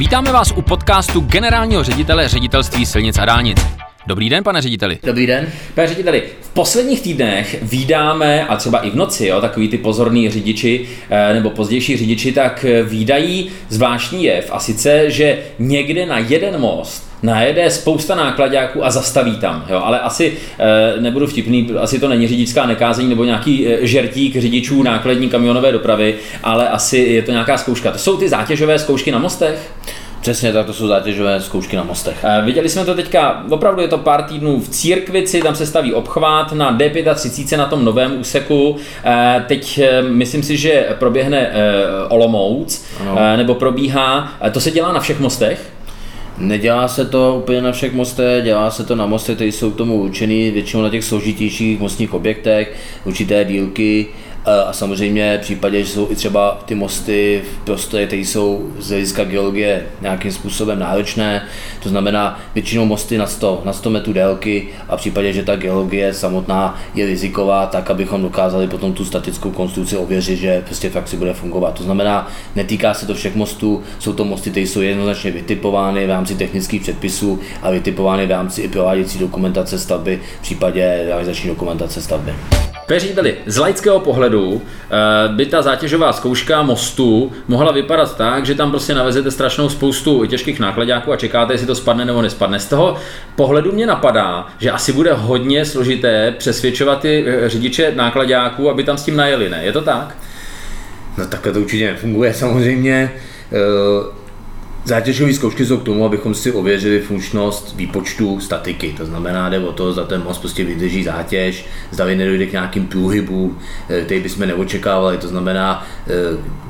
Vítáme vás u podcastu generálního ředitele Ředitelství silnic a dálnic. Dobrý den, pane řediteli. Dobrý den. Pane řediteli, v posledních týdnech vídáme, a třeba i v noci, takový ty pozorní řidiči nebo pozdější řidiči, tak vídají zvláštní jev. A sice, že někde na jeden most najede spousta náklaďáků a zastaví tam. Ale asi nebudu vtipný, asi to není řidičská nekázení nebo nějaký žertík řidičů nákladní kamionové dopravy, ale asi je to nějaká zkouška. To jsou ty zátěžové zkoušky na mostech? Přesně tak, to jsou zátěžové zkoušky na mostech. Viděli jsme to teďka, opravdu je to pár týdnů v Církvici, tam se staví obchvat na D5 na tom novém úseku. Teď myslím si, že proběhne Olomouc, nebo probíhá. To se dělá na všech mostech? Nedělá se to úplně na všech mostech, dělá se to na mostech, které jsou k tomu určený, většinou na těch složitějších mostních objektech, určité dílky. A samozřejmě v případě, že jsou i třeba ty mosty v prostorech, které jsou z hlediska geologie nějakým způsobem náročné, to znamená většinou mosty na 100 metrů délky a v případě, že ta geologie samotná je riziková, tak abychom dokázali potom tu statickou konstrukci ověřit, že prostě praxi bude fungovat. To znamená, netýká se to všech mostů, jsou to mosty, které jsou jednoznačně vytipovány v rámci technických předpisů a vytipovány v rámci i prováděcí dokumentace stavby, v případě realizační dokumentace stavby. Řediteli, z laického pohledu by ta zátěžová zkouška mostu mohla vypadat tak, že tam prostě navezete strašnou spoustu těžkých náklaďáků a čekáte, jestli to spadne nebo nespadne. Z toho pohledu mě napadá, že asi bude hodně složité přesvědčovat ty řidiče náklaďáků, aby tam s tím najeli, ne? Je to tak? No takhle to určitě nefunguje samozřejmě. Zátěžové zkoušky jsou k tomu, abychom si ověřili funkčnost výpočtu statiky. To znamená, jde o to, zda ten most prostě vydrží zátěž, zda nedojde k nějakým průhybům, který bychom neočekávali. To znamená,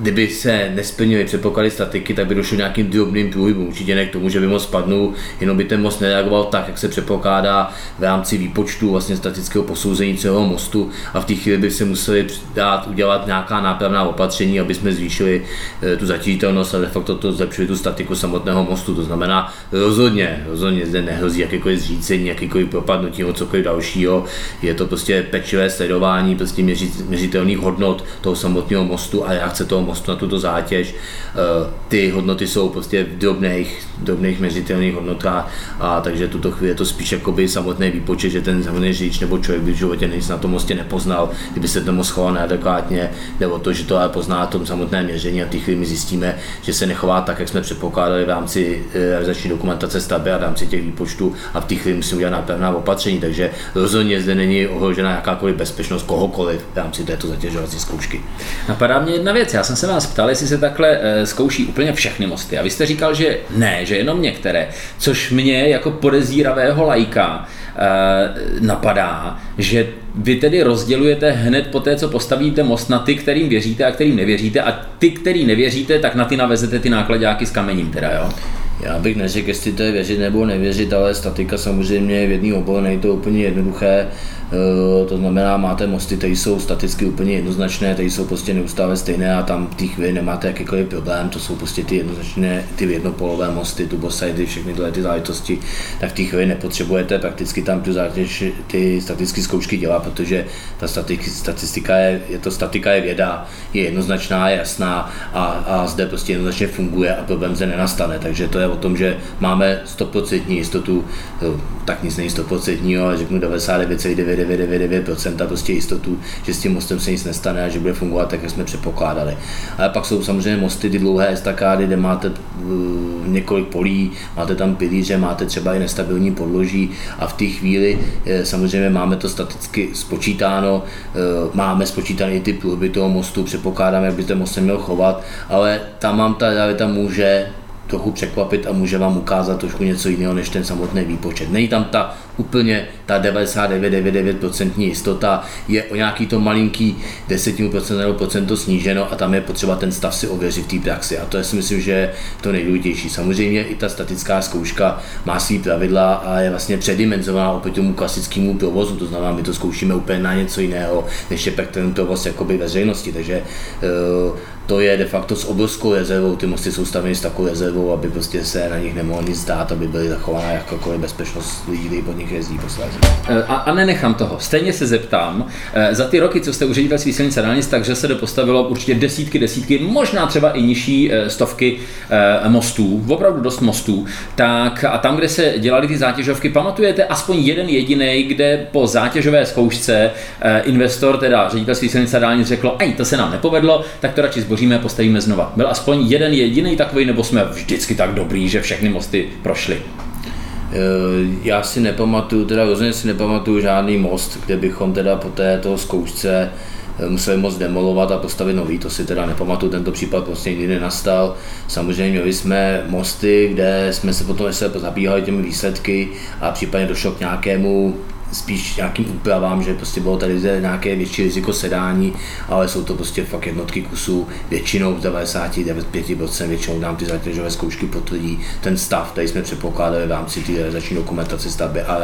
kdyby se nesplnily předpoklady statiky, tak by došlo k nějakým drobným průhybům. Určitě ne k tomu, že by most spadnul, jenom by ten most nereagoval tak, jak se předpokládá v rámci výpočtu vlastně statického posouzení celého mostu, a v té chvíli by se museli udělat nějaká nápravná opatření, aby jsme zvýšili tu zatížitelnost a de facto to zlepšili tu statiku samotného mostu. To znamená, rozhodně zde nehrozí jakékoliv zřícení, jakékoliv propadnutí nebo cokoliv dalšího. Je to prostě pečlivé sledování prostě měřitelných hodnot toho samotného mostu a reakce toho mostu na tuto zátěž. Ty hodnoty jsou prostě v drobných měřitelných hodnotách, a takže tuto chvíli je to spíš jakoby samotný výpočet, že ten samotný řidič nebo člověk by v životě nic na tom mostě nepoznal, kdyby se ten most choval neadekvátně, nebo to, že to ale pozná tom samotné měření, a v té chvíli my zjistíme, že se nechová tak, jak jsme předpokládali v rámci realizační dokumentace stavby a v rámci těch výpočtů, a v těch chvíli musíme udělat nápravná opatření, takže rozhodně zde není ohrožena jakákoliv bezpečnost kohokoliv v rámci této zatěžovací zkoušky. Napadá mě jedna věc, já jsem se vás ptal, jestli se takhle zkouší úplně všechny mosty, a vy jste říkal, že ne, že jenom některé, což mě jako podezíravého laika napadá, že vy tedy rozdělujete hned po té, co postavíte most, na ty, kterým věříte a kterým nevěříte, a ty, který nevěříte, tak na ty navezete ty náklaďáky s kamením teda, jo? Já bych neřekl, jestli to je věřit nebo nevěřit, ale statika samozřejmě je v jedný obor, není to úplně jednoduché. To znamená, máte mosty, které jsou staticky úplně jednoznačné, které jsou prostě neustále stejné a tam v té chvíli nemáte jakýkoliv problém, to jsou prostě ty jednoznačné, ty jednopolové mosty, tubosajdy, všechny tyhle ty záležitosti, tak v té chvíli nepotřebujete prakticky tam tu zátěž, ty statické zkoušky dělat, protože ta statistika je věda, je jednoznačná, je jasná a zde prostě jednoznačně funguje a problém zde nenastane, takže to je o tom, že máme 100% jistotu, tak nic není 100%, ale řeknu 99,9% prostě jistotu, že s tím mostem se nic nestane a že bude fungovat tak, jak jsme předpokládali. Ale pak jsou samozřejmě mosty, ty dlouhé estakády, kde máte několik polí, máte tam pilíře, máte třeba i nestabilní podloží, a v té chvíli samozřejmě máme to staticky spočítáno, máme spočítané i ty průhody toho mostu, předpokládáme, jak by ten most se měl chovat, ale ta realita může trochu překvapit a může vám ukázat trošku něco jiného než ten samotný výpočet. Není tam ta úplně ta 99,9% jistota, je o nějaký to malinký 10% nebo procento sníženo a tam je potřeba ten stav si ověřit v té praxi, a to já si myslím, že je to nejdůležitější. Samozřejmě i ta statická zkouška má svý pravidla a je vlastně předimenzovaná oproti tomu klasickému provozu, to znamená, my to zkoušíme úplně na něco jiného, než je pak ten provoz jakoby veřejnosti, takže to je de facto s obrovskou rezervou, ty mosty jsou stavěny s takovou rezervou, aby prostě se na nich nemohlo nic dát, aby byly zachována jakákoliv bezpečnost lidí, kteří pod nich jezdí posléze. A nenechám toho, stejně se zeptám, za ty roky, co jste u Ředitelství silnic a dálnic, takže se dopostavilo určitě desítky, možná třeba i nižší stovky mostů, opravdu dost mostů, tak a tam, kde se dělaly ty zátěžovky, pamatujete aspoň jeden jedinej, kde po zátěžové zkoušce investor, teda Ředitelství silnic a dálnic řeklo, ej, to se nám nepovedlo, tak to radši zboříme a postavíme znova. Byl aspoň jeden jediný takový, nebo jsme vždycky tak dobrý, že všechny mosty prošly? Já si nepamatuju, teda rozhodně si nepamatuju žádný most, kde bychom teda po této zkoušce museli moc demolovat a postavit nový, to si teda nepamatuju, tento případ prostě nikdy nenastal. Samozřejmě měli jsme mosty, kde jsme se potom zabývali těmi výsledky a případně došlo k nějakému spíš nějakým úpravám, že prostě bylo tady nějaké větší riziko sedání, ale jsou to prostě fakt jednotky kusů, většinou 95% většinou nám ty zátěžové zkoušky potvrdí ten stav, který jsme předpokládali v rámci té realizační dokumentace stavby a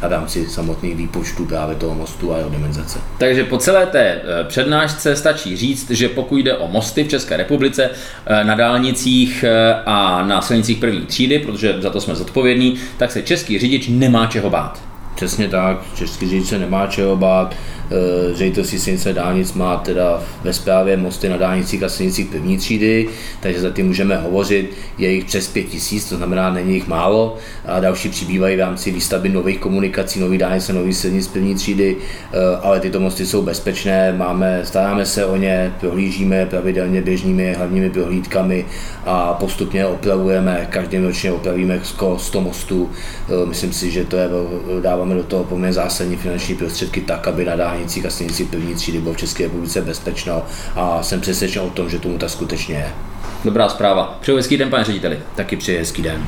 v rámci samotných výpočtů právě toho mostu a jeho dimenzace. Takže po celé té přednášce stačí říct, že pokud jde o mosty v České republice, na dálnicích a na silnicích první třídy, protože za to jsme zodpovědní, tak se český řidič nemá čeho bát. Přesně tak, český řidič se nemá čeho bát, Ředitelství silnic a dálnic má teda ve správě mosty na dálnicích a silnicích první třídy, takže za ty můžeme hovořit, je jich přes 5000, to znamená, není jich málo a další přibývají v rámci výstavby nových komunikací, nových dálnic a nových silnic první třídy, ale tyto mosty jsou bezpečné, staráme se o ně, prohlížíme pravidelně běžnými hlavními prohlídkami a postupně opravujeme, každým ročně opravíme skoro 100 mostů, myslím si, že to je, dáváme do toho poměrně zásadní finanční prostředky tak, aby na dálnicích a silnicích první třídy bylo v České republice bezpečno a jsem přesvědčen o tom, že tomu tak skutečně je. Dobrá zpráva. Přeju hezký den, pane řediteli. Taky přeji hezký den.